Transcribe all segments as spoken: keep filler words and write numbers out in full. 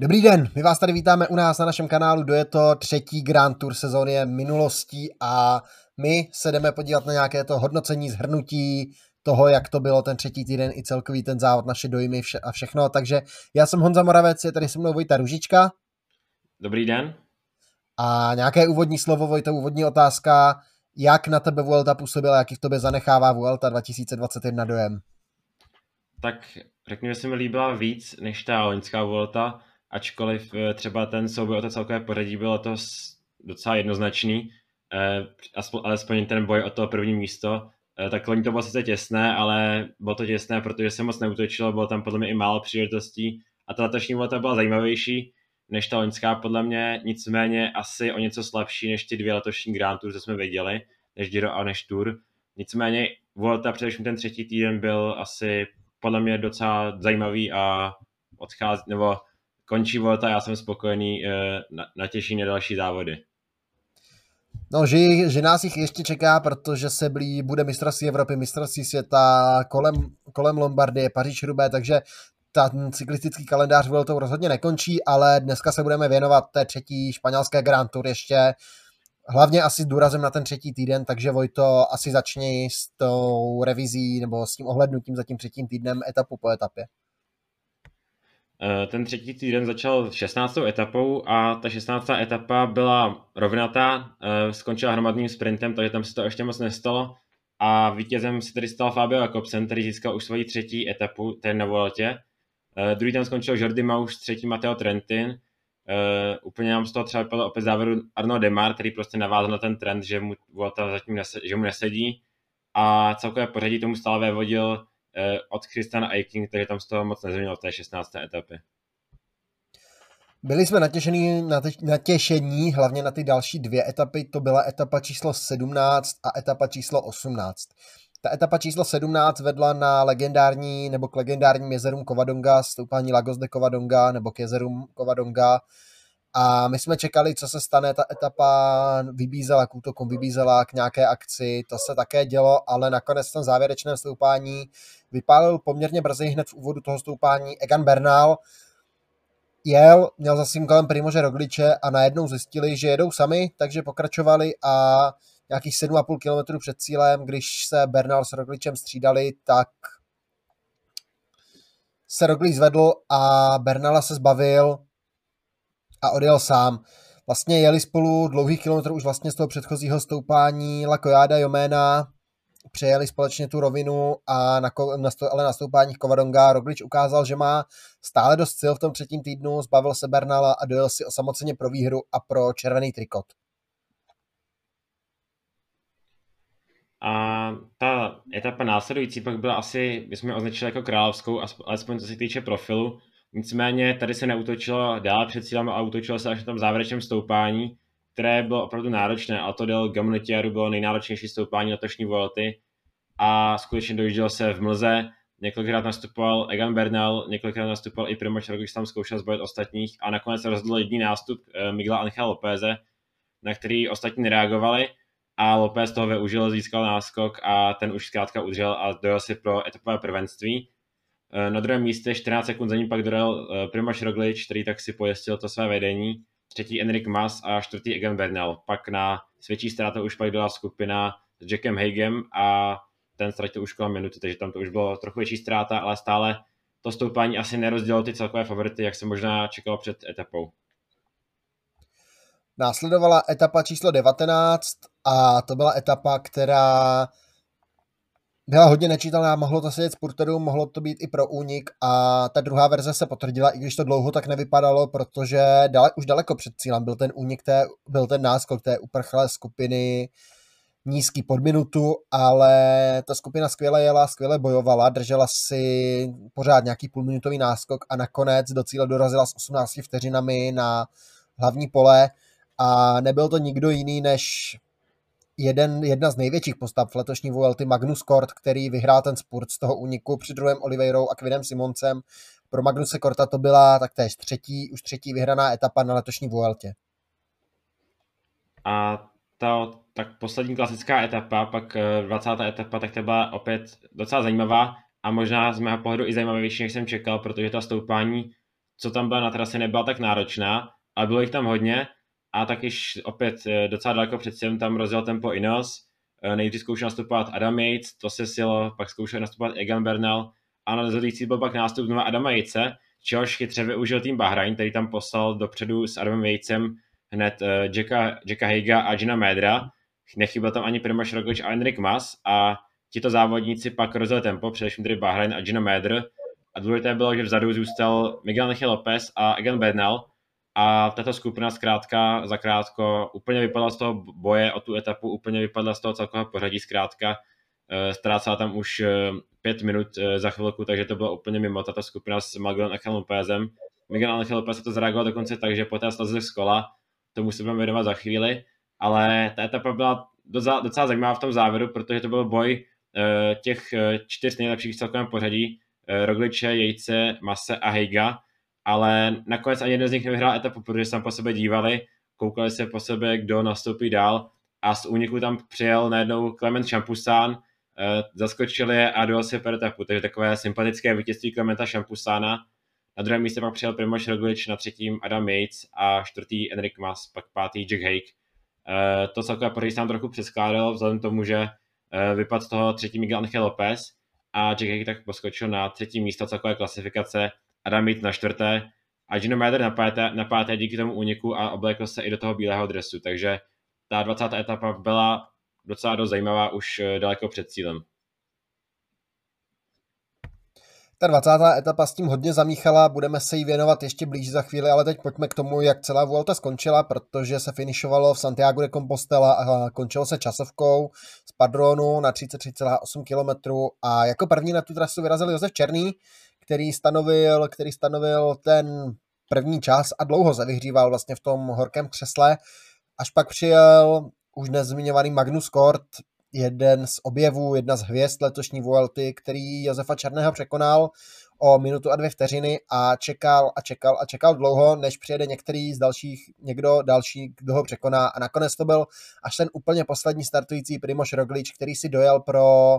Dobrý den, my vás tady vítáme u nás na našem kanálu Dojeto. Třetí Grand Tour sezóny je minulostí a my se jdeme podívat na nějaké to hodnocení, shrnutí toho, jak to bylo ten třetí týden i celkový ten závod, naše dojmy vše a všechno. Takže já jsem Honza Moravec, je tady se mnou Vojta Ružička. Dobrý den. A nějaké úvodní slovo, Vojto, úvodní otázka, jak na tebe Vuelta působila, jaký v tobě zanechává Vuelta dva tisíce dvacet jedna dojem? Tak řekněme, že se mi líbila víc než ta loňská Vuelta, ačkoliv třeba ten souboj o to celkové pořadí byl letos docela jednoznačný, alespoň ten boj o to první místo, tak loni to bylo sice těsné, ale bylo to těsné, protože se moc neútočilo, bylo tam podle mě i málo příležitostí a ta letošní Vuelta byla zajímavější než ta loňská podle mě, nicméně asi o něco slabší než ty dvě letošní Grand Tour, co jsme viděli, než Giro a než Tour. Nicméně Vuelta, především ten třetí týden, byl asi podle mě docela zajímavý a odchází, nebo končí Vuelta, já jsem spokojený, natěší mě další závody. No, že, že nás jich ještě čeká, protože se blí, bude mistrovství Evropy, mistrovství světa, kolem, kolem Lombardie, Paříž-Roubaix, takže ten cyklistický kalendář Vueltou rozhodně nekončí, ale dneska se budeme věnovat té třetí španělské Grand Tour ještě, hlavně asi s důrazem na ten třetí týden, takže Vojto, asi začni s tou revizí nebo s tím ohlednutím za tím třetím týdnem etapu po etapě. Ten třetí týden začal šestnáctou etapou a ta šestnáctá etapa byla rovnatá, skončila hromadným sprintem, takže tam se to ještě moc nestalo a vítězem se tedy stal Fabio Jakobsen, který získal už svoji třetí etapu, ten na Vueltě. Druhý tam skončil Jordy Mauch, třetí Matteo Trentin. Úplně nám z toho třeba vypadlo opět závěru Arnaud Démare, který prostě navázal na ten trend, že mu Vuelta zatím nesedí, že mu nesedí a celkové pořadí tomu stále vévodil Odd Christian Eiking, takže tam z toho moc nezměnil v té šestnácté etapě. Byli jsme natěšení, natěšení hlavně na ty další dvě etapy, to byla etapa číslo sedmnáct a etapa číslo osmnáct. Ta etapa číslo sedmnáct vedla na legendární nebo k legendárním jezerům Covadonga, stoupání Lagos de Covadonga nebo k jezerům Covadonga. A my jsme čekali, co se stane, ta etapa vybízela k útokům, vybízela k nějaké akci, to se také dělo, ale nakonec v tom závěrečném stoupání vypálil poměrně brzy hned v úvodu toho stoupání Egan Bernal. Jel, měl za svým kolem Primože Rogliče a najednou zjistili, že jedou sami, takže pokračovali a nějakých sedm a půl kilometru před cílem, když se Bernal s Rogličem střídali, tak se Roglič zvedl a Bernala se zbavil a odjel sám. Vlastně jeli spolu dlouhých kilometrů už vlastně z toho předchozího stoupání Lacojáda, Joména, přejeli společně tu rovinu a na, ale na stoupáních Covadonga Roglič ukázal, že má stále dost sil v tom třetím týdnu, zbavil se Bernala a dojel si osamoceně pro výhru a pro červený trikot. A ta etapa následující pak byla asi, my jsme označili jako královskou, alespoň co se týče profilu. Nicméně tady se neútočilo dál před cílem a útočilo se až na tom závěrečném stoupání, které bylo opravdu náročné, a to del Gamoniteiru bylo nejnáročnější stoupání letošní Vuelty a skutečně dojíždělo se v mlze, několikrát nastupoval Egan Bernal, několikrát nastupoval i Primož Roglič, tam zkoušel zbavit ostatních a nakonec se rozhodl jediný nástup Miguela Ángela Lópeze, na který ostatní nereagovali a López toho využil, získal náskok a ten už zkrátka udržel a dojel si pro etapové prvenství. Na druhém místě čtrnáct sekund za ním pak dodal Primož Roglič, který tak si pojistil to své vedení, třetí Enric Mas a čtvrtý Egan Bernal. Pak na světší ztrátu už pak dala skupina s Jackem Haigem a ten ztratil už kolem minuty, takže tam to už bylo trochu větší ztráta, ale stále to stoupání asi nerozdělilo ty celkové favority, jak se možná čekalo před etapou. Následovala etapa číslo devatenáct a to byla etapa, která byla hodně nečítaná, mohlo to sedět sporterům, mohlo to být i pro únik a ta druhá verze se potvrdila, i když to dlouho tak nevypadalo, protože dale, už daleko před cílem byl ten únik, té, byl ten náskok té uprchlé skupiny nízký pod minutu, ale ta skupina skvěle jela, skvěle bojovala, držela si pořád nějaký půlminutový náskok a nakonec do cíle dorazila s osmnácti vteřinami na hlavní pole a nebyl to nikdo jiný než Jeden, jedna z největších postav v letošní Vuelty, Magnus Cort, který vyhrál ten spurt z toho úniku při druhém Oliveirou a Quinem Simoncem. Pro Magnuse Corta to byla taktéž třetí, už třetí vyhraná etapa na letošní Vueltě. A ta tak poslední klasická etapa, pak dvacátá etapa, tak to byla opět docela zajímavá a možná z mého pohledu i zajímavější, než jsem čekal, protože ta stoupání co tam byla na trase, nebyla tak náročná, ale bylo jich tam hodně a takyž opět docela daleko před cílem tam rozjel tempo Ineos. Nejdřív zkoušel nastupovat Adam Yates, to se silo, pak zkoušel nastupovat Egan Bernal a na rozhodující byl pak nástup znova Adama Yatese, čehož chytře využil tým Bahrain, který tam poslal dopředu s Adamem Yatesem hned Jacka, Jacka Haiga a Gina Mädera. Nechyběl tam ani Primož Roglič a Enric Mas a tito závodníci pak rozjeli tempo, především tedy Bahrain a Gino Mäder. A důležité bylo, že vzadu zůstal Miguel Ángel López a Egan Bernal a tato skupina zkrátka zakrátko úplně vypadla z toho boje o tu etapu, úplně vypadla z toho celkového pořadí, zkrátka ztrácela tam už pět minut za chvilku, takže to bylo úplně mimo, tato skupina s Miguelem Ángelem Lópezem. Miguel Ángel López se to zareagoval dokonce tak, že poté slezl z kola, tomu se budeme věnovat za chvíli, ale ta etapa byla docela, docela zajímavá v tom závěru, protože to byl boj těch čtyř nejlepších v celkovém pořadí, Rogliče, Jejce, Mase a Heiga, ale nakonec ani jeden z nich nevyhrál etapu, protože se tam po sebe dívali, koukali se po sebe, kdo nastoupí dál a z úniku tam přijel najednou Klement Champoussin, zaskočil je a dojel si per etapu, takže takové sympatické vítězství Klementa Champoussinna. Na druhém místě pak přijel Primož Roglič, na třetím Adam Yates a čtvrtý Enric Mas, pak pátý Jack Haig. To celkové pořadí se tam trochu přeskládalo vzhledem k tomu, že vypadl z toho třetí Miguel Ángel López a Jack Haig tak poskočil na třetí místo celkové klasifikace, Adam Yates na čtvrté a Gino Mäder na páté, na páté díky tomu úniku a oblékl se i do toho bílého dresu, takže ta dvacátá etapa byla docela dost zajímavá už daleko před cílem. Ta dvacátá etapa s tím hodně zamíchala, budeme se jí věnovat ještě blíž za chvíli, ale teď pojďme k tomu, jak celá Vuelta skončila, protože se finišovalo v Santiago de Compostela a končilo se časovkou z Padronu na třicet tři celá osm kilometrů a jako první na tu trasu vyrazil Josef Černý, který stanovil, který stanovil ten první čas a dlouho se vyhříval vlastně v tom horkém křesle, až pak přijel už nezmiňovaný Magnus Cort, jeden z objevů, jedna z hvězd letošní Vuelty, který Josefa Černého překonal o minutu a dvě vteřiny a čekal a čekal a čekal dlouho, než přijede některý z dalších, někdo další, kdo ho překoná a nakonec to byl až ten úplně poslední startující Primož Roglič, který si dojel pro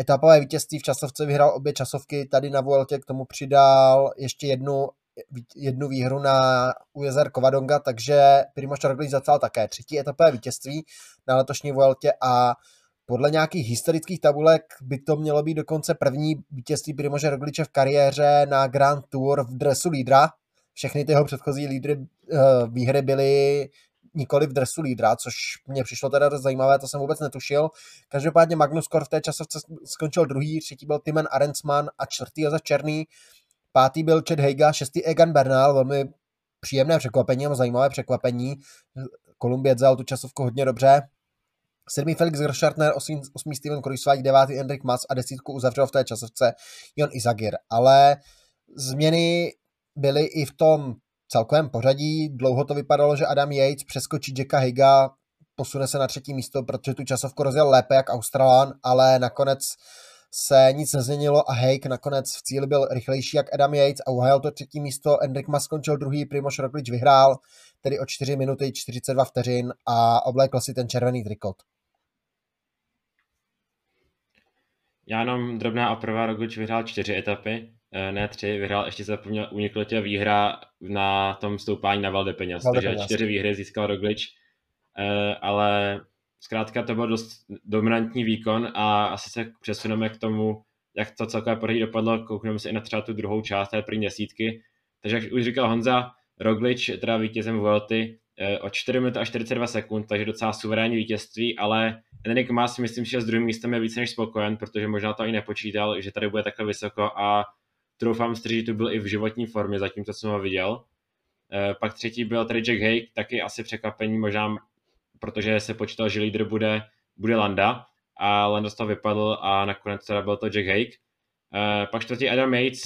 etapové vítězství v časovce, vyhrál obě časovky, tady na Vueltě k tomu přidal ještě jednu jednu výhru na u jezer Covadonga, takže Primož Roglič zapsal také třetí etapové vítězství na letošní Vueltě a podle nějakých historických tabulek by to mělo být dokonce první vítězství Primože Rogliče v kariéře na Grand Tour v dresu lídra. Všechny ty jeho předchozí lídry, výhry byly nikoli v dresu lídra, což mě přišlo teda dost zajímavé, to jsem vůbec netušil. Každopádně Magnus Cort v té časovce skončil druhý, třetí byl Timen Arensman a čtvrtý Josef Černý. Pátý byl Chad Heiga, šestý Egan Bernal, velmi příjemné překvapení, zajímavé překvapení. Kolumbie zjel tu časovku hodně dobře. Sedmý Felix Großschartner, osmý, osmý Steven Kruiswijk, devátý Enric Mas a desítku uzavřel v té časovce Jon Izagir. Ale změny byly i v tom celkovém pořadí. Dlouho to vypadalo, že Adam Yates přeskočí Jacka Haiga, posune se na třetí místo, protože tu časovku rozjel lépe jak Australan, ale nakonec se nic nezměnilo a Haig nakonec v cíli byl rychlejší jak Adam Yates a uhájil to třetí místo, Enric Mas skončil druhý, Primož Roglič vyhrál, tedy o čtyři minuty čtyřicet dva vteřin a oblékl si ten červený trikot. Já jenom drobná oprava, Roglič vyhrál čtyři etapy, ne tři, vyhrál, ještě zapomněl, unikl tě výhra na tom stoupání na Valdepeñas, takže čtyři výhry získal Roglič, ale zkrátka to byl dost dominantní výkon a asi se přesuneme k tomu, jak to celkové pořadí dopadlo, koukneme se i na třeba tu druhou část té první desítky. Takže jak už říkal Honza, Roglič, teda vítězem Vuelty, o čtyři minuty a čtyřicet dva sekund, takže docela suverénní vítězství, ale Enric Mas, myslím, že s druhým místem je více než spokojen, protože možná to i nepočítal, že tady bude takhle vysoko a troufám si, že tu byl i v životní formě, zatímco jsem ho viděl. Pak třetí byl tady Jack Haig, taky asi překvapení, možná protože se počítal, že lídr bude, bude Landa a Landa z toho vypadl a nakonec teda byl to Jack Haig. E, pak čtvrtý Adam Yates,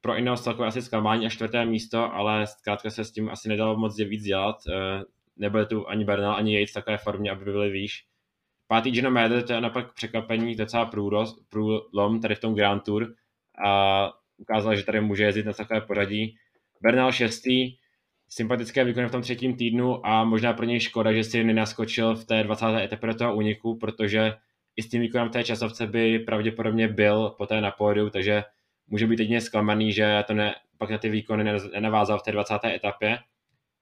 pro Ineos celkově asi zklamání a čtvrté místo, ale zkrátka se s tím asi nedalo moc víc dělat. E, nebyl tu ani Bernal, ani Yates v takové formě, aby byli výš. Pátý Gino Mäder, to je napak překvapení, docela průrost, průlom tady v tom Grand Tour a ukázal, že tady může jezdit na takové pořadí. Bernal šestý, sympatické výkony v tom třetím týdnu a možná pro něj škoda, že si nenaskočil v té dvacáté etapě do toho úniku, protože i s tím výkonem v té časovce by pravděpodobně byl poté na pódiu, takže může být jedině zklamaný, že to ne, pak na ty výkony nenavázal v té dvacáté etapě.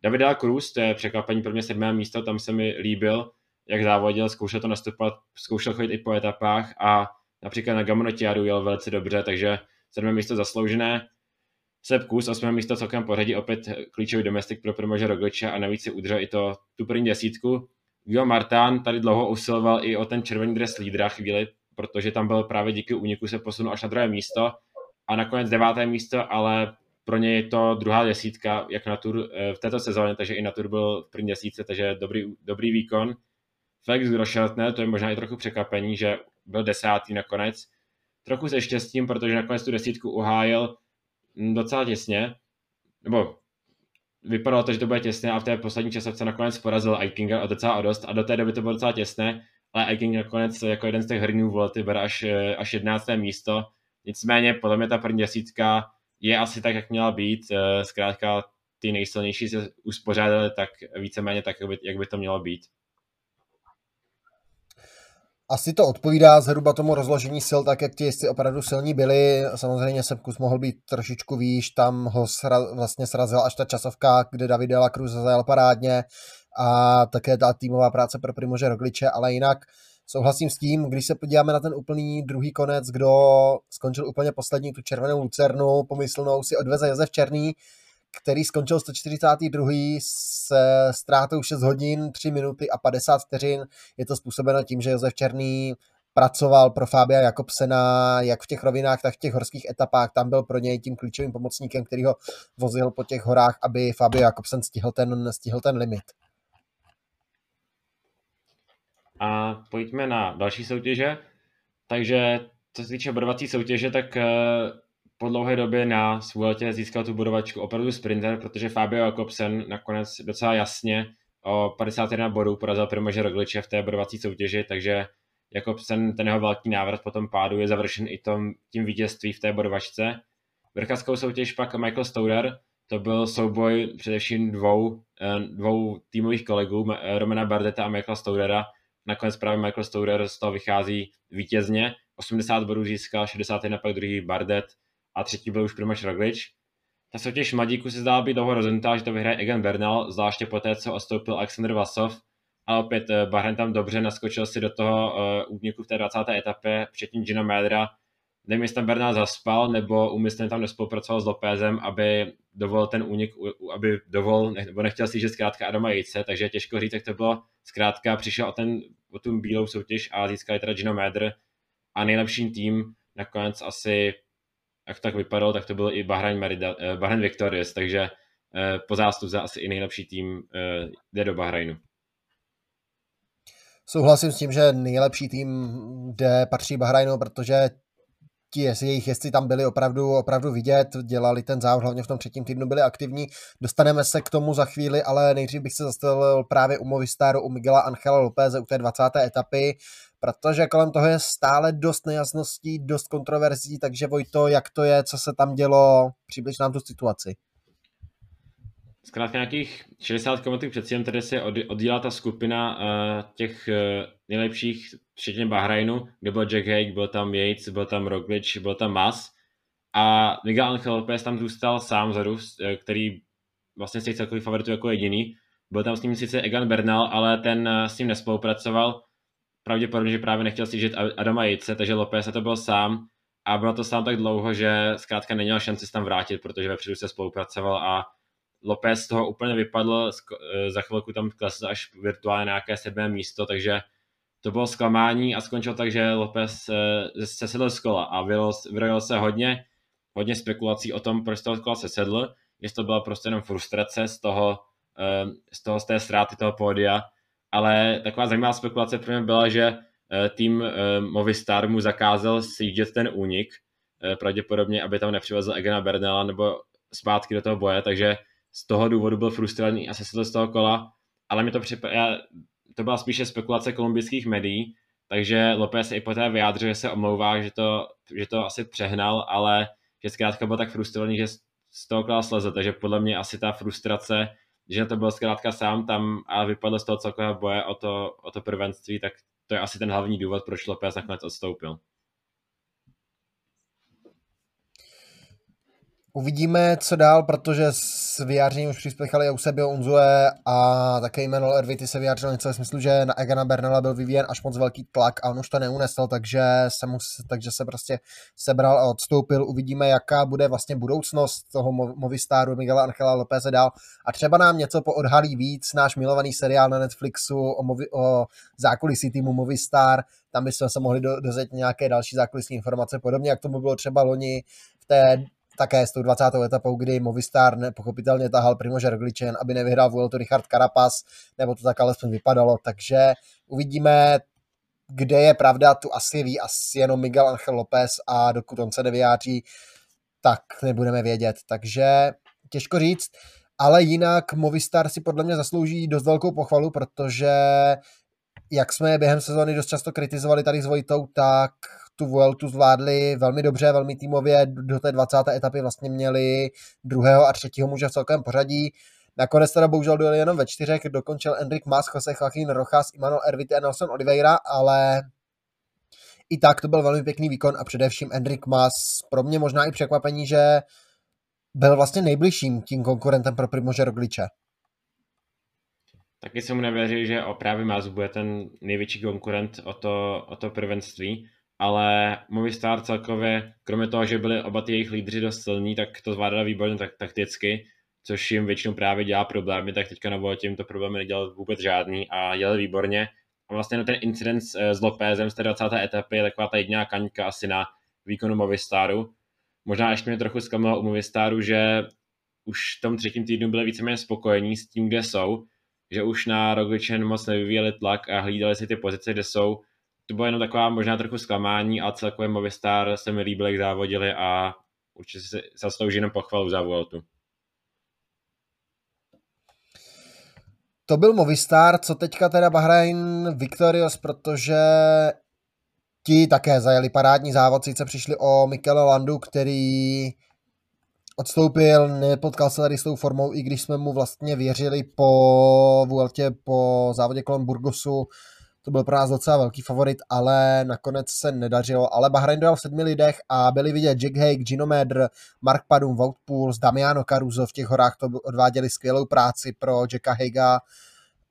Davidel Cruz, to je překvapení pro mě sedmé místo, tam se mi líbil, jak závodil, zkoušel to nastupovat, zkoušel chodit i po etapách a například na Gamoniteiru jel velice dobře, takže sedmé místo zasloužené. Sepp Kuss, osmé místo celkem pořadí, opět klíčový domestik pro Primože Rogliče a navíc si udržel i to, tu první desítku. Guillaume Martin tady dlouho usiloval i o ten červený dres lídra chvíli, protože tam byl právě díky úniku se posunul až na druhé místo a nakonec deváté místo, ale pro něj je to druhá desítka, jak na Tour v této sezóně, takže i na Tour byl v první desítce, takže dobrý, dobrý výkon. Felix Großschartner, to je možná i trochu překvapení, že byl desátý nakonec. Trochu se štěstím, protože nakonec tu desítku uhájil docela těsně, nebo vypadalo to, že to bude těsné a v té poslední časovce nakonec porazil Eikinga a docela dost a do té doby to bylo docela těsné, ale Eiking nakonec jako jeden z těch hrdinů volety bere až, až jedenácté místo. Nicméně podle mě ta první desítka je asi tak, jak měla být, zkrátka ty nejsilnější se uspořádaly tak víceméně tak, jak by, jak by to mělo být. Asi to odpovídá zhruba tomu rozložení sil, tak jak ti jezdci opravdu silní byli. Samozřejmě Sepp Kuss mohl být trošičku výš, tam ho sra- vlastně srazila až ta časovka, kde Davidela Cruz zajel parádně a také ta týmová práce pro Primože Rogliče, ale jinak souhlasím s tím, když se podíváme na ten úplný druhý konec, kdo skončil úplně poslední, tu červenou lucernu pomyslnou si odveze Josef Černý, který skončil sto čtyřicátý druhý se ztrátou šest hodin, tři minuty a padesát vteřin. Je to způsobeno tím, že Josef Černý pracoval pro Fabia Jakobsena jak v těch rovinách, tak v těch horských etapách. Tam byl pro něj tím klíčovým pomocníkem, který ho vozil po těch horách, aby Fabio Jakobsen stihl ten, stihl ten limit. A pojďme na další soutěže. Takže co se týče bodovací soutěže, tak po dlouhé době na Vueltě získal tu bodovačku opravdu sprinter, protože Fabio Jakobsen nakonec docela jasně o padesát jedna bodů porazil Primože Rogliče v té bodovací soutěži, takže Jakobsen, ten jeho velký návrat po tom pádu je završen i tom, tím vítězství v té bodovačce. Vrchařskou soutěž pak Michael Stauder, to byl souboj především dvou, dvou týmových kolegů, Romana Bardeta a Michaela Staudera. Nakonec právě Michael Stauder z toho vychází vítězně, osmdesát bodů získal, šedesát jedna pak druhý Bardet, a třetí byl už Primož Roglič. Ta soutěž mladíků se zdála být dlouho rozhodnutá, že to vyhraje Egan Bernal, zvláště poté, co odstoupil Aleksandr Vlasov, ale opět Bahrain tam dobře naskočil si do toho uh, úniku v té dvacáté etapě, předtím Gina Mädera. Nevím, jestli tam Bernal zaspal, nebo úmyslně tam nespolupracoval s Lópezem, aby dovolil ten únik, aby dovolil, nebo nechtěl si, že zkrátka Adama Yatese, takže těžko říct, jak to bylo. Zkrátka přišel o, ten, o tu bílou soutěž a získali teda Gino Mäder a nejlepším tým nakonec asi jak tak vypadalo, tak to byl i Bahrain, Merida, Bahrain Victorious, takže po zástupu asi i nejlepší tým jde do Bahrainu. Souhlasím s tím, že nejlepší tým jde, patří Bahrainu, protože jejich jezdci tam byli opravdu, opravdu vidět, dělali ten závod, hlavně v tom třetím týdnu byli aktivní. Dostaneme se k tomu za chvíli, ale nejdřív bych se zastavil právě u Movistaru, u Miguela Ángela Lópeze, u té dvacáté etapy, protože kolem toho je stále dost nejasností, dost kontroverzí, takže Vojto, jak to je, co se tam dělo, přibliž nám tu situaci. Zkrátka nějakých šedesát kilometrů před cílem, tady se oddělala ta skupina uh, těch uh, nejlepších, včetně Bahrainu, kde byl Jack Haig, byl tam Yates, byl tam Roglič, byl tam Mas a Miguel Ángel López tam zůstal sám vzadu, který vlastně z těch celkových favoritů jako jediný. Byl tam s ním sice Egan Bernal, ale ten s ním nespolupracoval, pravděpodobně, že právě nechtěl stížit Adama Yatese, takže López to byl sám a bylo to sám tak dlouho, že zkrátka neměl šanci se tam vrátit, protože vepředu se spolupracoval a López z toho úplně vypadl, za chvilku tam klesl až virtuálně nějaké sedmé místo, takže to bylo zklamání a skončilo tak, že López se sedl z kola a vyrojil se hodně, hodně spekulací o tom, proč toho kola se sedl, jestli to byla prostě jenom frustrace z toho, z toho, z té ztráty toho pódia, ale taková zajímavá spekulace pro mě byla, že tým Movistar mu zakázal sjíždět ten únik, pravděpodobně, aby tam nepřivezl Egana Bernala nebo zpátky do toho boje, takže z toho důvodu byl frustrovaný a sesedl z toho kola, ale mi to připadá, to byla spíše spekulace kolumbijských médií, takže López se i poté vyjádřil, že se omlouvá, že to, že to asi přehnal, ale že zkrátka byl tak frustrovaný, že z toho kola slezl, takže podle mě asi ta frustrace, že na to byl zkrátka sám tam a vypadl z toho celkového boje o to, o to prvenství, tak to je asi ten hlavní důvod, proč López nakonec odstoupil. Uvidíme, co dál, protože s vyjádřením už přispěchali Eusebio Unzue a také jméno Ervity se vyjádřilo něco ve smyslu, že na Egana Bernala byl vyvíjen až moc velký tlak a on už to neunesl, takže se, mu, takže se prostě sebral a odstoupil. Uvidíme, jaká bude vlastně budoucnost toho Movistaru Miguela Ángela Lópeze dál a třeba nám něco poodhalí víc, náš milovaný seriál na Netflixu o, Movi, o zákulisí týmu Movistar. Tam bychom se mohli do, dozvědět nějaké další zákulisní informace, podobně jak tomu bylo třeba loni v té také s tou dvacátou etapou, kdy Movistar nepochopitelně tahal Primože Rogliče, aby nevyhrál Vueltu Richard Carapaz, nebo to tak alespoň vypadalo, takže uvidíme, kde je pravda, tu asi ví asi jenom Miguel Ángel López a dokud on se nevyjádří, tak nebudeme vědět, takže těžko říct, ale jinak Movistar si podle mě zaslouží dost velkou pochvalu, protože jak jsme je během sezóny dost často kritizovali tady s Vojtou, tak tu Vueltu zvládli velmi dobře, velmi týmově, do té dvacáté etapy vlastně měli druhého a třetího muže v celkovém pořadí. Nakonec teda bohužel dojeli jenom ve čtyřech, dokončil Enric Mas, José Joaquín Rojas, Imanol Erviti a Nelson Oliveira, ale i tak to byl velmi pěkný výkon a především Enric Mas, pro mě možná i překvapení, že byl vlastně nejbližším tím konkurentem pro Primože Rogliče. Taky jsem mu nevěřil, že právě Mas bude ten největší konkurent o to, o to prvenství. Ale Movistar celkově, kromě toho, že byli oba ty jejich lídři dost silní, tak to zvládala výborně tak, takticky, což jim většinou právě dělá problémy, tak teďka na Vueltě jim to problémy nedělal vůbec žádný a dělali výborně. A vlastně no ten incident s Lópezem z té dvacáté etapy je taková ta jediná kaňka asi na výkonu Movistaru. Možná ještě mě trochu zklamalo u Movistaru, že už v tom třetím týdnu byli víceméně spokojení s tím, kde jsou, že už na Rogličen moc nevyvíjeli tlak a hlídali si ty pozice, kde jsou. To bylo jenom taková možná trochu zklamání, ale celkově Movistar se mi líbil, jak závodili a určitě se zaslouží jenom pochvalu za Vueltu. To byl Movistar, co teďka teda Bahrain Victorious, protože ti také zajeli parádní závod, sice přišli o Mikela Landu, který odstoupil, nepotkal se tady s tou formou, i když jsme mu vlastně věřili po Vueltě, po závodě kolem Burgosu. To byl pro nás docela velký favorit, ale nakonec se nedařilo. Ale Bahrain dojel v sedmi lidech a byli vidět Jack Haig, Gino Mäder, Mark Padum, Wout Poels, Damiano Caruso. V těch horách to odváděli skvělou práci pro Jacka Haiga.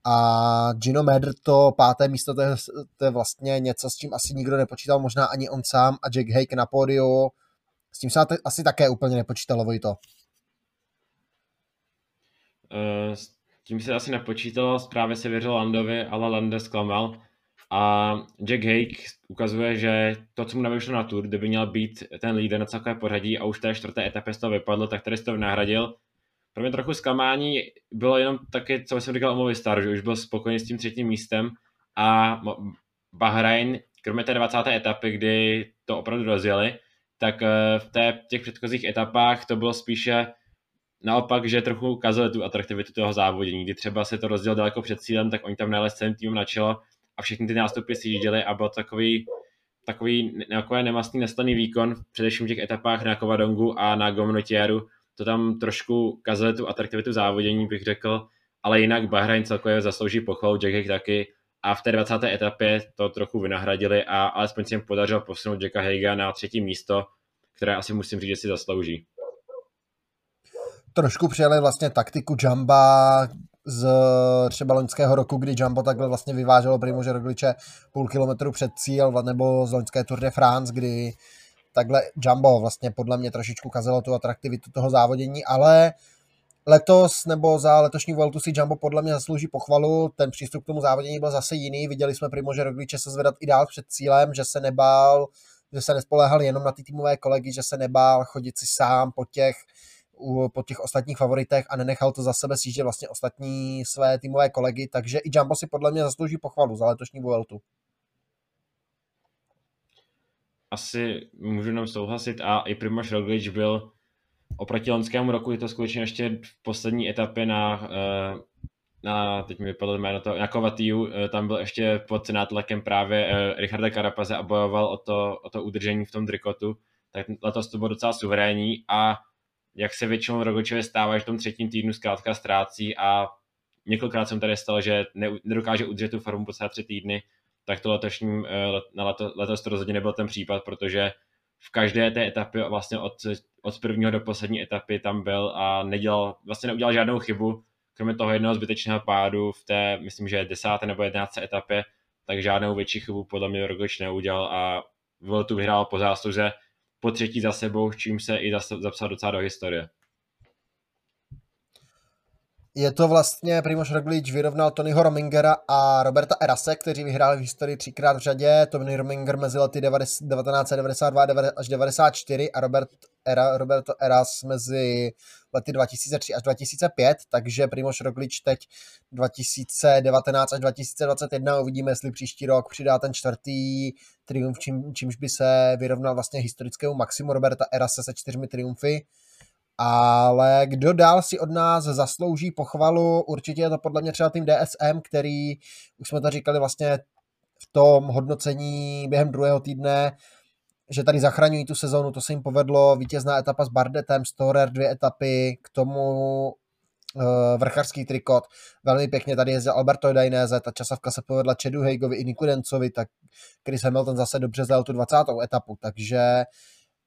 A Gino Mäder to páté místo, to je, to je vlastně něco, s čím asi nikdo nepočítal, možná ani on sám. A Jack Haig na pódiu, s tím se asi také úplně nepočítalo, Vojto. Uh... Tím se asi nepočítalo, právě se věřil Landovi, ale Landa zklamal. A Jack Haig ukazuje, že to, co mu nevyšlo na Tour, kdyby měl být ten líder na celkové pořadí a už té čtvrté etapě z toho vypadlo, tak tady se to nahradil. Pro mě trochu zklamání bylo jenom taky, co jsem říkal o Movistaru, že už byl spokojený s tím třetím místem a Bahrain, kromě té dvacáté etapy, kdy to opravdu rozjeli, tak v té, těch předchozích etapách to bylo spíše naopak, že trochu ukazuje tu atraktivitu toho závodění, kdy třeba se to rozdělil daleko před cílem, tak oni tam najeli s celým týmem na čelo a všechny ty nástupy si jížděli a byl takový, takový nemastný, neslaný výkon, především v těch etapách na Covadongu a na Gamoniteiru. To tam trošku ukazuje tu atraktivitu závodění, bych řekl, ale jinak Bahrain celkově zaslouží pochvalu, Jack Haig taky a v té dvacáté etapě to trochu vynahradili a alespoň se jim podařilo posunout Jacka Haiga na třetí místo, které asi musím říct, že si zaslouží. Trošku přijeli vlastně taktiku Jamba z třeba loňského roku, kdy Jumbo takhle vlastně vyváželo Primože Rogliče půl kilometru před cíl, nebo z loňské Tour de France, kdy takhle Jumbo vlastně podle mě trošičku kazalo tu atraktivitu toho závodění, ale letos nebo za letošní Vueltu si Jumbo podle mě zaslouží pochvalu, ten přístup k tomu závodění byl zase jiný, viděli jsme Primože Rogliče se zvedat i dál před cílem, že se nebál, že se nespoléhal jenom na ty týmové kolegy, že se nebál chodit si sám po těch po těch ostatních favoritech a nenechal to za sebe sjíždět vlastně ostatní své týmové kolegy, takže i Jumbo si podle mě zaslouží pochvalu za letošní Vueltu. Asi můžu nám souhlasit a i Primož Roglič byl oproti loňskému roku, je to skutečně ještě v poslední etapě na, na teď mi vypadlo jméno to, na Covatiu, tam byl ještě pod nátlakem právě Richarda Carapaze a bojoval o to, o to udržení v tom trikotu, tak letos to bylo docela suverénní a jak se většinou Rogličovi stává, že v tom třetím týdnu zkrátka ztrácí a několikrát jsem tady stalo, že nedokáže udržet tu formu po celé tři týdny, tak to letošním, na leto, letos to rozhodně nebyl ten případ, protože v každé té etapě vlastně od od prvního do poslední etapy tam byl a nedělal, vlastně neudělal žádnou chybu, kromě toho jednoho zbytečného pádu v té, myslím, že desáté nebo jedenácté etapě, tak žádnou větší chybu podle mě Roglič neudělal a Vueltu vyhrál po zásluze, po třetí za sebou, čím se i zapsal docela do historie. Je to vlastně Primož Roglič vyrovnal Tonyho Romingera a Roberta Erase, kteří vyhráli v historii třikrát v řadě. Tony Rominger mezi lety devatenáct devadesát dva až devadesát čtyři a Robert Era, Roberto Eras mezi lety dva tisíce tři až dva tisíce pět, takže Primož Roglič teď dva tisíce devatenáct až dva tisíce dvacet jedna. Uvidíme, jestli příští rok přidá ten čtvrtý triumf, čím, čímž by se vyrovnal vlastně historickému maximu Roberta Erase se čtyřmi triumfy. Ale kdo dál si od nás zaslouží pochvalu, určitě je to podle mě třeba tým D S M, který, už jsme to říkali vlastně v tom hodnocení během druhého týdne, že tady zachraňují tu sezonu, to se jim povedlo, vítězná etapa s Bardetem, Storer dvě etapy, k tomu vrchařský trikot, velmi pěkně tady jezdil Alberto Dainese, ta časovka se povedla Chadu Haigovi i Niku Dencovi, tak Chris Hamilton zase dobře zajel tu dvacátou etapu, takže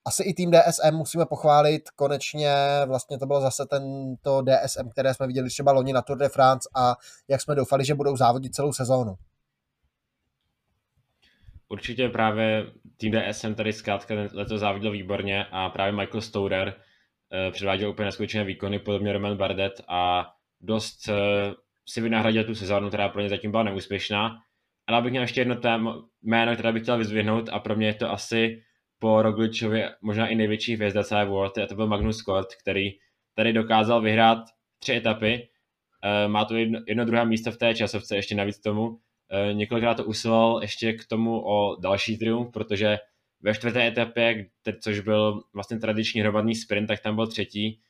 asi i tým D S M musíme pochválit, konečně vlastně to bylo zase tento D S M, které jsme viděli třeba loni na Tour de France a jak jsme doufali, že budou závodit celou sezónu. Určitě právě tým D S M tady zkrátka letos závodil výborně a právě Michael Stauder předváděl úplně neskutečné výkony, podobně Roman Bardet a dost si vynahradil tu sezónu, která pro ně zatím byla neúspěšná. Ale abych měl ještě jedno téma, jméno, které bych chtěl vyzvihnout a pro mě je to asi po Rogličovi možná i největší hvězda celé Vuelty a to byl Magnus Cort, který tady dokázal vyhrát tři etapy. Má to jedno, jedno druhé místo v té časovce, ještě navíc tomu. Několikrát to usiloval ještě k tomu o další triumf, protože ve čtvrté etapě, což byl vlastně tradiční hromadný sprint, tak tam byl třetí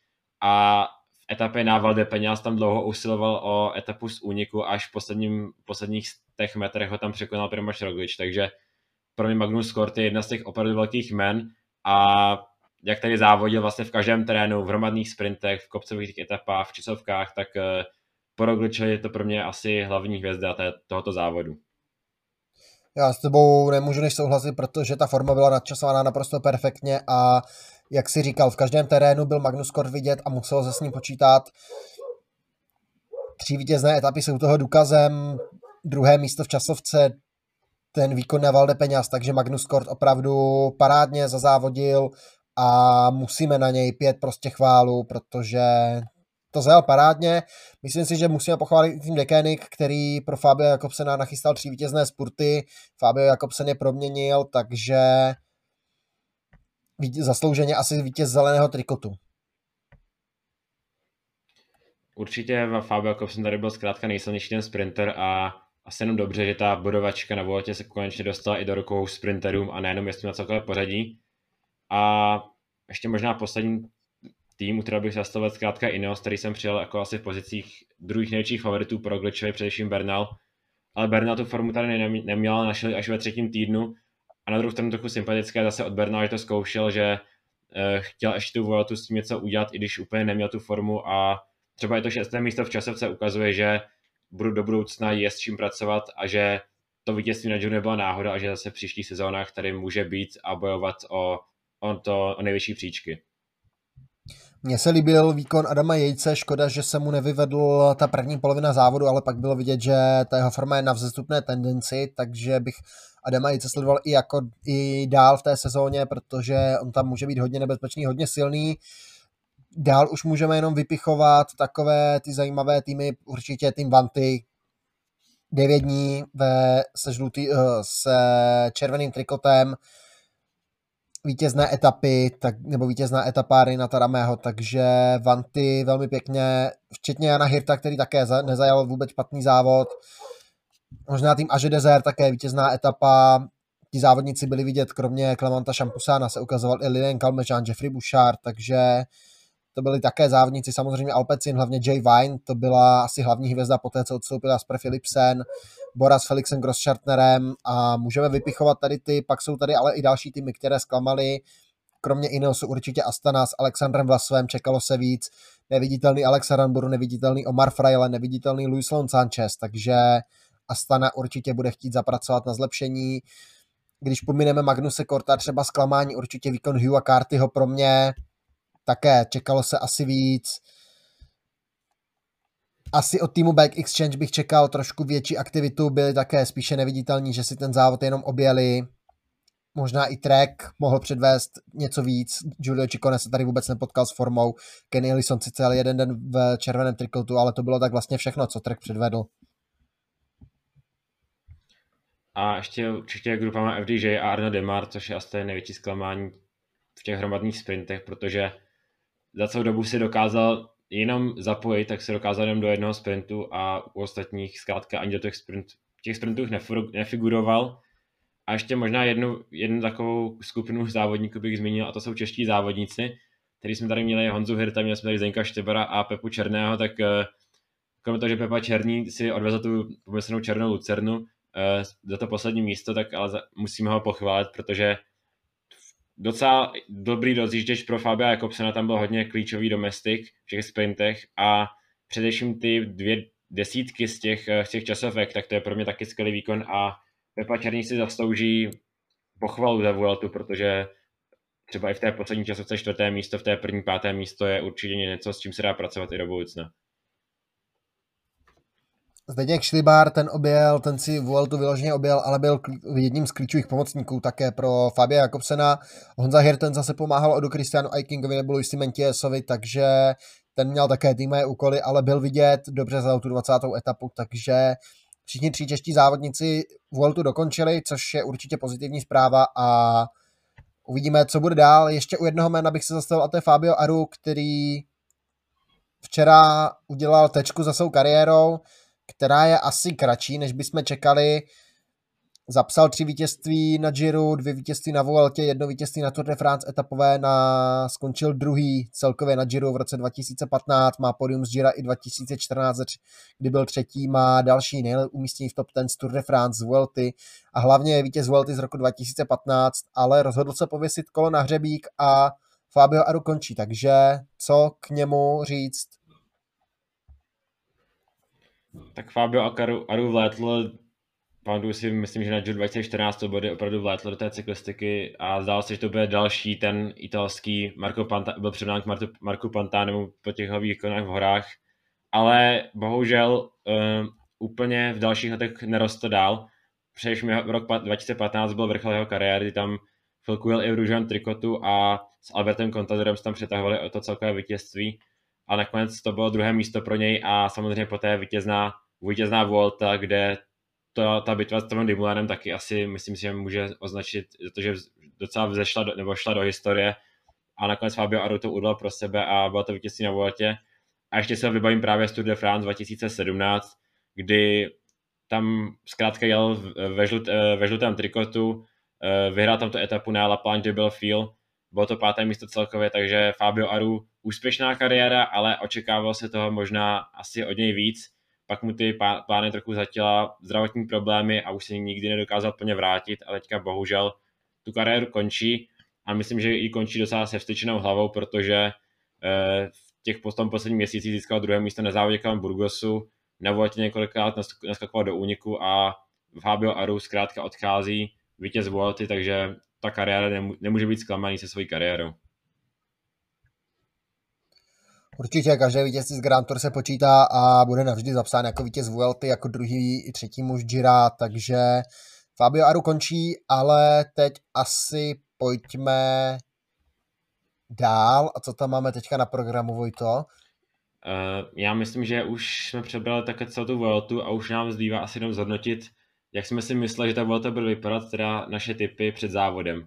a v etapě na Val de Peñas tam dlouho usiloval o etapu z úniku, až v posledním, posledních těch metrech ho tam překonal Primož Roglič, takže pro mě Magnus Cort je jedna z těch opravdu velkých jmen a jak tady závodil vlastně v každém terénu, v hromadných sprintech, v kopcových etapách, v časovkách, tak po Rogličovi je to pro mě asi hlavní hvězda tohoto závodu. Já s tebou nemůžu než souhlasit, protože ta forma byla nadčasovaná naprosto perfektně a jak si říkal, v každém terénu byl Magnus Cort vidět a muselo se s ním počítat. Tři vítězné etapy jsou toho důkazem, druhé místo v časovce, ten výkon na Val de Peñas, takže Magnus Cort opravdu parádně zazávodil a musíme na něj pět prostě chválu, protože to zajel parádně. Myslím si, že musíme pochválit tým Deceuninck, který pro Fabia Jakobsena nachystal tři vítězné spurty. Fabio Jakobsen je proměnil, takže zaslouženě asi vítěz zeleného trikotu. Určitě Fabio Jakobsen tady byl zkrátka nejsilnější ten sprinter a asi jenom dobře, že ta bodovačka na Vueltě se konečně dostala i do rukou sprinterům a nejenom jestli na celkové pořadí. A ještě možná poslední tým, u kterého bych zastavil zkrátka Ineos, který jsem přijel jako asi v pozicích druhých největších favoritů pro Rogličovi, především Bernal. Ale Bernal tu formu tady neměl, našel až ve třetím týdnu. A na druhou stranu trochu sympatické zase od Bernal, že to zkoušel, že chtěl ještě tu Vueltu s tím něco udělat, i když úplně neměl tu formu. A třeba i to šesté místo v časovce ukazuje, že budu do budoucna je s čím pracovat a že to vítězství na Giro nebyla náhoda a že zase v příštích sezónách tady může být a bojovat o, o, to, o největší příčky. Mně se líbil výkon Adama Yatese, škoda, že se mu nevyvedl ta první polovina závodu, ale pak bylo vidět, že ta jeho forma je na vzestupné tendenci, takže bych Adama Yatese sledoval i, jako, i dál v té sezóně, protože on tam může být hodně nebezpečný, hodně silný. Dál už můžeme jenom vypichovat takové ty zajímavé týmy, určitě tým Vanty, devět dní ve, se, žlutý, se červeným trikotem, vítězné etapy, tak, nebo vítězná etapa Reina Tarameho, takže Vanty velmi pěkně, včetně Jana Hirta, který také nezajal vůbec špatný závod, možná tým Aže Desert, také vítězná etapa, ti závodníci byli vidět, kromě Klementa Champousina se ukazoval i Lilian Calmejean, Jeffrey Bouchard, takže to byli také závodníci, samozřejmě Alpecin, hlavně Jay Vine, to byla asi hlavní hvězda poté, co odstoupila Jasper Philipsen, Bora s Felixem Großschartnerem a můžeme vypichovat tady ty, pak jsou tady ale i další týmy, které zklamaly, kromě Ineosu určitě Astana s Aleksandrem Vlasovem, čekalo se víc, neviditelný Alex Aranburu, neviditelný Omar Fraile, neviditelný Luis Leon Sanchez, takže Astana určitě bude chtít zapracovat na zlepšení. Když pomineme Magnuse Corta, třeba zklamání určitě výkon Hugha Cartyho pro mě, také čekalo se asi víc. Asi od týmu Bike Exchange bych čekal trošku větší aktivitu, byli také spíše neviditelní, že si ten závod jenom objeli. Možná i Trek mohl předvést něco víc. Giulio Ciccone se tady vůbec nepotkal s formou. Kenny Ellison sice celý jeden den v červeném trikotu, ale to bylo tak vlastně všechno, co Trek předvedl. A ještě určitě grupama F D J a Arnaud Démare, což je asi největší zklamání v těch hromadných sprintech, protože za celou dobu si dokázal jenom zapojit, tak se dokázal jenom do jednoho sprintu a u ostatních zkrátka ani do těch, sprint, těch sprintů nefiguroval. A ještě možná jednu, jednu takovou skupinu závodníků bych zmínil, a to jsou čeští závodníci, který jsme tady měli Honzu Hirta, měli jsme tady Zdeňka Štybára a Pepu Černého, tak kromě toho, že Pepa Černý si odvezl tu pomyslnou černou lucernu za to poslední místo, tak ale musíme ho pochválit, protože docela dobrý rozjížděč pro Fabia Jakobsena, tam byl hodně klíčový domestik v těch sprintech a především ty dvě desítky z těch, z těch časovek, tak to je pro mě taky skvělý výkon a Pepa Černý si zaslouží pochvalu za Vueltu, protože třeba i v té poslední časovce čtvrté místo, v té první páté místo je určitě něco, s čím se dá pracovat i do budoucna. Zdeněk Štybár, ten objel, ten si Vueltu vyloženě objel, ale byl jedním z klíčových pomocníků také pro Fabia Jakobsena. Honza Hirt, ten zase pomáhal Oddu Christianu Eikingovi nebo Luisi Mentiesovi, takže ten měl také týmové úkoly, ale byl vidět dobře za tu dvacátou etapu, takže všichni tři čeští závodníci Vueltu dokončili, což je určitě pozitivní zpráva a uvidíme, co bude dál. Ještě u jednoho jména bych se zastavil a to je Fabio Aru, který včera udělal tečku za svou kariérou, která je asi kratší, než bychom čekali. Zapsal tři vítězství na Giro, dvě vítězství na Vueltě, jedno vítězství na Tour de France etapové, na... skončil druhý celkově na Giro v roce dva tisíce patnáct, má podium z Gira i dva tisíce čtrnáct, kdy byl třetí, má další nejlepší umístění v top deset z Tour de France, z Vuelty a hlavně je vítěz Vuelty z roku dva tisíce patnáct, ale rozhodl se pověsit kolo na hřebík a Fabio Aru končí, takže co k němu říct? Tak Fabio Aru, Aru vlétl, pamatuju si, myslím, že na Giro dva tisíce čtrnáct to body opravdu vlétl do té cyklistiky a zdálo se, že to bude další ten italský Marco Panta, byl předán k Martu, Marku Pantanimu po těch výkonech v horách, ale bohužel um, úplně v dalších letech nerostl dál. Především rok dva tisíce patnáct byl vrchol jeho kariéry, tam chvilku jel i v růžovém trikotu a s Albertem Contadorem se tam přetahovali o to celkové vítězství. A nakonec to bylo druhé místo pro něj a samozřejmě poté vítězná, vítězná Volta, kde to, ta bitva s Tomem Dumoulinem taky asi, myslím si, že může označit, protože docela vzešla do, nebo šla do historie a nakonec Fabio Aru to udal pro sebe a bylo to vítězství na Voltě. A ještě se vybavím právě z Tour de France dva tisíce sedmnáct, kdy tam zkrátka jel ve, žlut, ve žlutém trikotu, vyhrál tam tu etapu na La Planche de Belfield, bylo to páté místo celkově, takže Fabio Aru úspěšná kariéra, ale očekával se toho možná asi od něj víc. Pak mu ty plány trochu zatila zdravotní problémy a už se nikdy nedokázal plně vrátit a teďka bohužel tu kariéru končí a myslím, že ji končí docela se vstyčenou hlavou, protože v těch posledních měsících získal druhé místo na závodě kolem Burgosu, na Vueltě několikrát naskakoval do úniku a Fabio Aru zkrátka odchází vítěz Vuelty, takže ta kariéra nemůže být zklamaný se svojí kariérou. Určitě každé vítězství z Grand Tour se počítá a bude navždy zapsán jako vítěz Vuelty, jako druhý i třetí muž Gira, takže Fabio Aru končí, ale teď asi pojďme dál. A co tam máme teďka na programu, Vojto? Uh, já myslím, že už jsme přebrali také celou tu Vueltu a už nám zbývá asi jenom zhodnotit, jak jsme si mysleli, že ta Vuelta bude vypadat, teda naše tipy před závodem.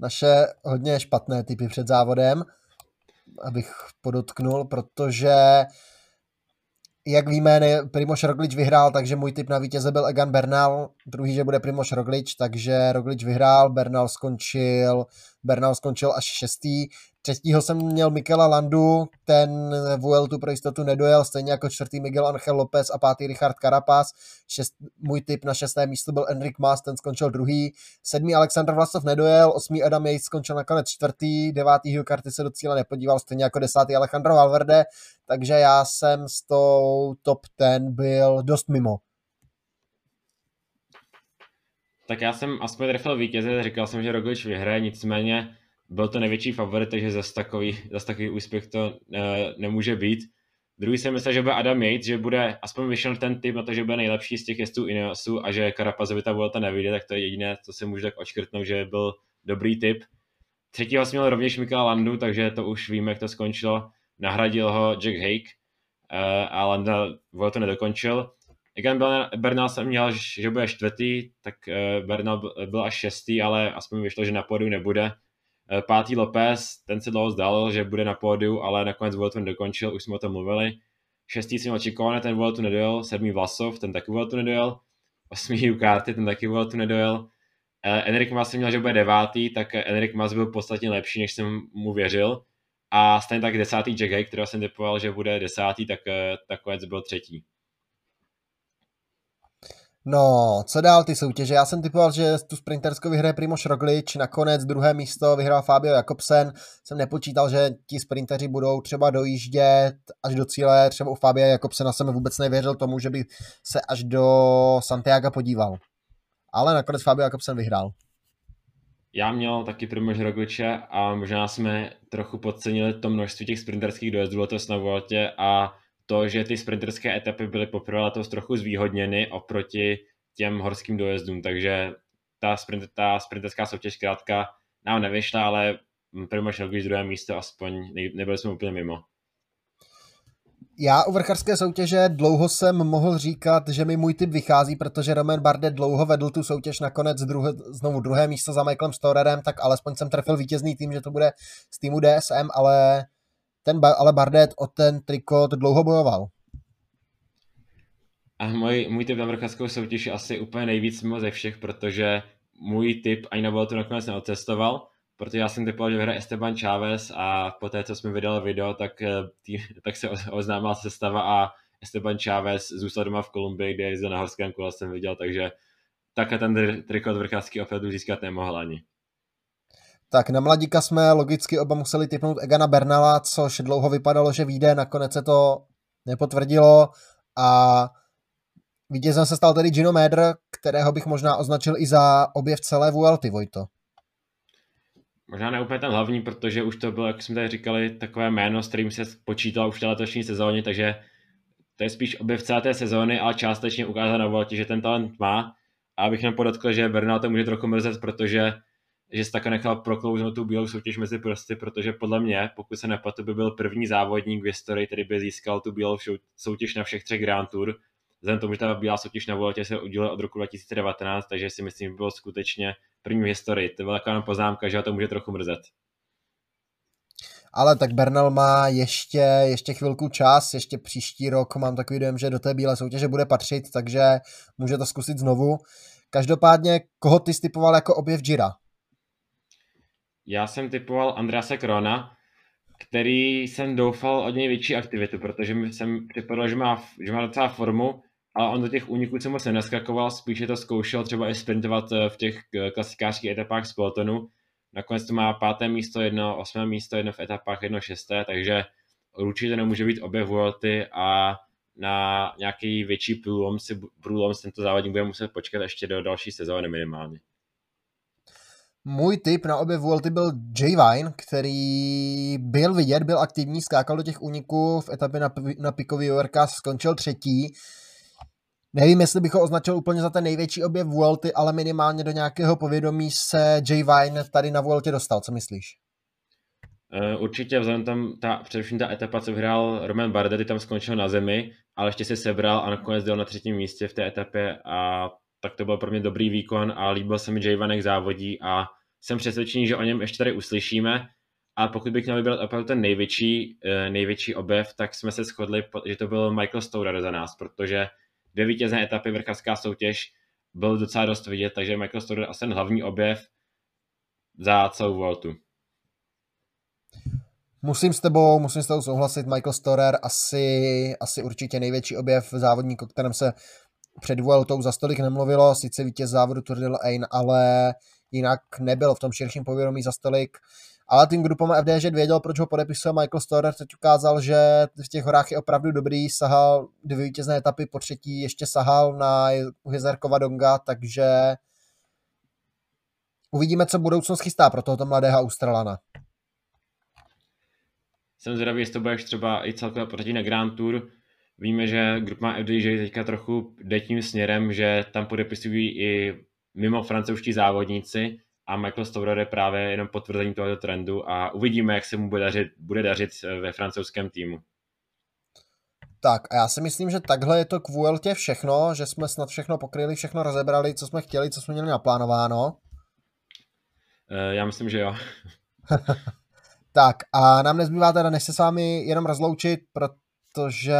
Naše hodně špatné tipy před závodem, abych podotknul, protože jak víme, ne, Primož Roglič vyhrál, takže můj tip na vítěze byl Egan Bernal, druhý, že bude Primož Roglič, takže Roglič vyhrál, Bernal skončil, Bernal skončil až šestý. Třetího jsem měl Mikela Landu, ten Vueltu pro jistotu nedojel, stejně jako čtvrtý Miguel Ángel López a pátý Richard Carapaz. Šest, můj tip na šesté místo byl Enric Mas, ten skončil druhý. Sedmý Aleksandr Vlasov nedojel, osmý Adam Yates skončil nakonec čtvrtý, devátý Hugh Carty se do cíle nepodíval, stejně jako desátý Alejandro Valverde, takže já jsem s tou top ten byl dost mimo. Tak já jsem aspoň trefil vítěze, říkal jsem, že Roglič vyhraje, nicméně byl to největší favorit, takže zas takový, zas takový úspěch to uh, nemůže být. Druhý jsem myslel, že bude Adam Yates, že bude, aspoň vyšel ten tip na to, že bude nejlepší z těch jezdců Ineosu a že Carapazovi ta Vuelta nevyjde, tak to je jediné, co se může tak odškrtnout, že byl dobrý tip. Třetího jsem měl rovněž Mikela Landu, takže to už víme, jak to skončilo. Nahradil ho Jack Haig a Landa Vueltu nedokončil. Egan Bernal jsem měl, že bude čtvrtý, tak Bernal byl až šestý, ale aspoň vyšlo, že na pódiu nebude. Pátý López, ten se dlouho zdálel, že bude na pódiu, ale nakonec Vueltu nedokončil, už jsme o tom mluvili. Šestý jsem měl Ciccone, ten Vueltu nedojel. Sedmý Vlasov, ten taky Vueltu nedojel. Osmý Ukarty, ten taky Vueltu nedojel. Enric Mas jsem měl, že bude devátý, tak Enric Mas byl podstatně lepší, než jsem mu věřil. A stejně tak desátý Jack Haig, kterého jsem typoval, že bude desátý, tak nakonec byl třetí. No, co dál ty soutěže? Já jsem typoval, že tu sprinterskou vyhraje Primož Roglič, nakonec druhé místo vyhrál Fabio Jakobsen. Jsem nepočítal, že ti sprinteři budou třeba dojíždět až do cíle, třeba u Fabia Jakobsena jsem vůbec nevěřil tomu, že by se až do Santiaga podíval. Ale nakonec Fabio Jakobsen vyhrál. Já měl taky Primož Rogliče a možná jsme trochu podcenili to množství těch sprinterských dojezdů letos na Vueltě a to, že ty sprinterské etapy byly poprvé letos trochu zvýhodněny oproti těm horským dojezdům, takže ta, sprint, ta sprinterská soutěž krátka nám nevyšla, ale Primož Roglič druhé místo aspoň nebyli jsme úplně mimo. Já u vrchařské soutěže dlouho jsem mohl říkat, že mi můj tip vychází, protože Roman Bardet dlouho vedl tu soutěž, nakonec druhé, znovu druhé místo za Michaelem Storerem, tak alespoň jsem trefil vítězný tým, že to bude z týmu D S M, ale ten ale Bardet o ten trikot dlouho bojoval. A můj, můj tip na vrchařskou soutěž je asi úplně nejvíc mimo ze všech, protože můj tip ani na Vueltu nakonec neodcestoval, protože já jsem typoval, že vyhraje Esteban Chávez a poté, co jsme vydali video, tak, tý, tak se oznámila sestava a Esteban Chávez zůstal doma v Kolumbii, kde jezdil na horském kole, jsem viděl, takže takhle ten trikot vrchařský opravdu získat nemohl ani. Tak na mladíka jsme logicky oba museli tipnout Egana Bernala, což dlouho vypadalo, že vyjde, nakonec se to nepotvrdilo a vítězem se stal tedy Gino Mäder, kterého bych možná označil i za objev celé Vuelty, Vojto. Možná ne úplně ten hlavní, protože už to bylo, jak jsme tady říkali, takové jméno, s kterým se počítalo už v té letošní sezóně, takže to je spíš objev celé té sezóny, ale částečně ukázal na Vueltě, že ten talent má. A abych nám podotkl, že Bernal to může trochu mrzet, protože že se také nechal proklouznout tu bílou soutěž mezi prsty, protože podle mě, pokud se nepletu, by byl první závodník v historii, který by získal tu bílou soutěž na všech třech Grand Tour. Vzhledem tomu, že ta bílá soutěž na Vueltě se udělala od roku dva tisíce devatenáct, takže si myslím, že bylo skutečně první v historii. To byla taková poznámka, že to může trochu mrzet. Ale tak Bernal má ještě, ještě chvilku čas, ještě příští rok mám takový dojem, že do té bílé soutěže bude patřit, takže může to zkusit znovu. Každopádně, koho ty typoval jako objev Gira? Já jsem typoval Andrease Krona, který jsem doufal od něj větší aktivitu, protože jsem připadal, že má, že má docela formu, ale on do těch úniků se moc nenaskakoval, spíše to zkoušel třeba i sprintovat v těch klasikářských etapách z pelotonu. Nakonec to má páté místo, jedno osmé místo, jedno v etapách, jedno šesté, takže určitě nemůže být objev Vuelty a na nějaký větší průlom si, průlom si tento závodník bude muset počkat ještě do další sezóny minimálně. Můj tip na objev Vuelty byl Jay Vine, který byl vidět, byl aktivní, skákal do těch úniků, v etapě na, na pikový U R K skončil třetí. Nevím, jestli bych ho označil úplně za ten největší objev Vuelty, ale minimálně do nějakého povědomí se Jay Vine tady na Vueltě dostal. Co myslíš? Určitě vzhledem tam ta, především ta etapa, co vyhrál Roman Bardet, tam skončil na zemi, ale ještě se sebral a nakonec děl na třetím místě v té etapě a tak to byl pro mě dobrý výkon a líbil se mi Jay Vine, jak závodí a jsem přesvědčený, že o něm ještě tady uslyšíme. A pokud bych měl vybrat opravdu ten největší, největší objev, tak jsme se shodli, že to byl Michael Stauder za nás, protože dvě vítězné etapy vrchařská soutěž byl docela dost vidět, takže Michael Stauder asi ten hlavní objev za celou Vueltu. Musím s tebou, musím s tebou souhlasit, Michael Storer asi, asi určitě největší objev závodník, o kterém se před Vueltou za stolik nemluvilo, sice vítěz závodu Tour de l'Ain, ale jinak nebyl v tom širším povědomí za stolik. Ale tým Groupama F D Ž věděl, proč ho podepisuje Michael Storer, teď ukázal, že v těch horách je opravdu dobrý, sahal dvě vítězné etapy, po třetí ještě sahal na jezer Covadonga, takže Uvidíme, co budoucnost chystá pro tohoto mladého Australana. Jsem zvědavý, jestli to budeš třeba i celkově proti na Grand Tour. Víme, že Groupama F D J teďka trochu jde tím směrem, že tam podepisují i mimo francouzští závodníci a Michael Stauder je právě jenom potvrzení tohoto trendu a uvidíme, jak se mu bude dařit, bude dařit ve francouzském týmu. Tak a já si myslím, že takhle je to k Vueltě všechno, že jsme snad všechno pokryli, všechno rozebrali, co jsme chtěli, co jsme měli naplánováno. E, já myslím, že jo. Tak a nám nezbývá teda, než se s vámi jenom rozloučit, protože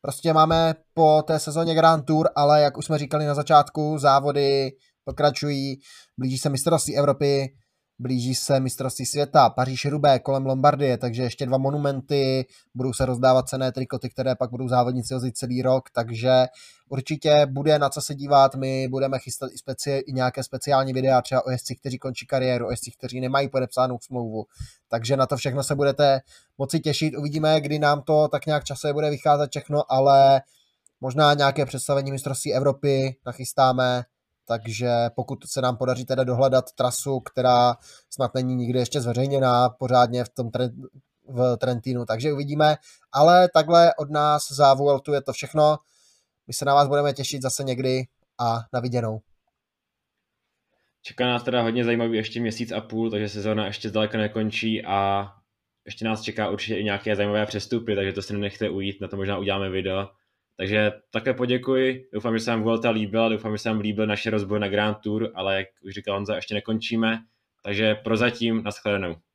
prostě máme po té sezóně Grand Tour, ale jak už jsme říkali na začátku, závody pokračují, blíží se mistrovství Evropy, blíží se mistrovství světa, Paříž-Roubaix, kolem Lombardie, takže ještě dva monumenty, budou se rozdávat cenné trikoty, které pak budou závodníci vozit celý rok, takže určitě bude na co se dívat, my budeme chystat i, speci- i nějaké speciální videa, třeba o jezdcích, kteří končí kariéru, o jezdcích, kteří nemají podepsanou smlouvu, takže na to všechno se budete moci těšit, uvidíme, kdy nám to tak nějak časově bude vycházet všechno, ale možná nějaké představení mistrovství Evropy nachystáme. Takže pokud se nám podaří teda dohledat trasu, která snad není nikdy ještě zveřejněná pořádně v tom tre- v Trentinu, takže uvidíme. Ale takhle od nás za Vueltu je to všechno. My se na vás budeme těšit zase někdy a na viděnou. Čeká nás teda hodně zajímavý ještě měsíc a půl, takže sezóna ještě zdaleka nekončí a ještě nás čeká určitě i nějaké zajímavé přestupy, takže to si nenechte ujít, na to možná uděláme video. Takže také poděkuji, doufám, že se vám Vuelta líbila, doufám, že se vám líbil naše rozbor na Grand Tour, ale jak už říkal Honza, ještě nekončíme, takže prozatím, nashledanou.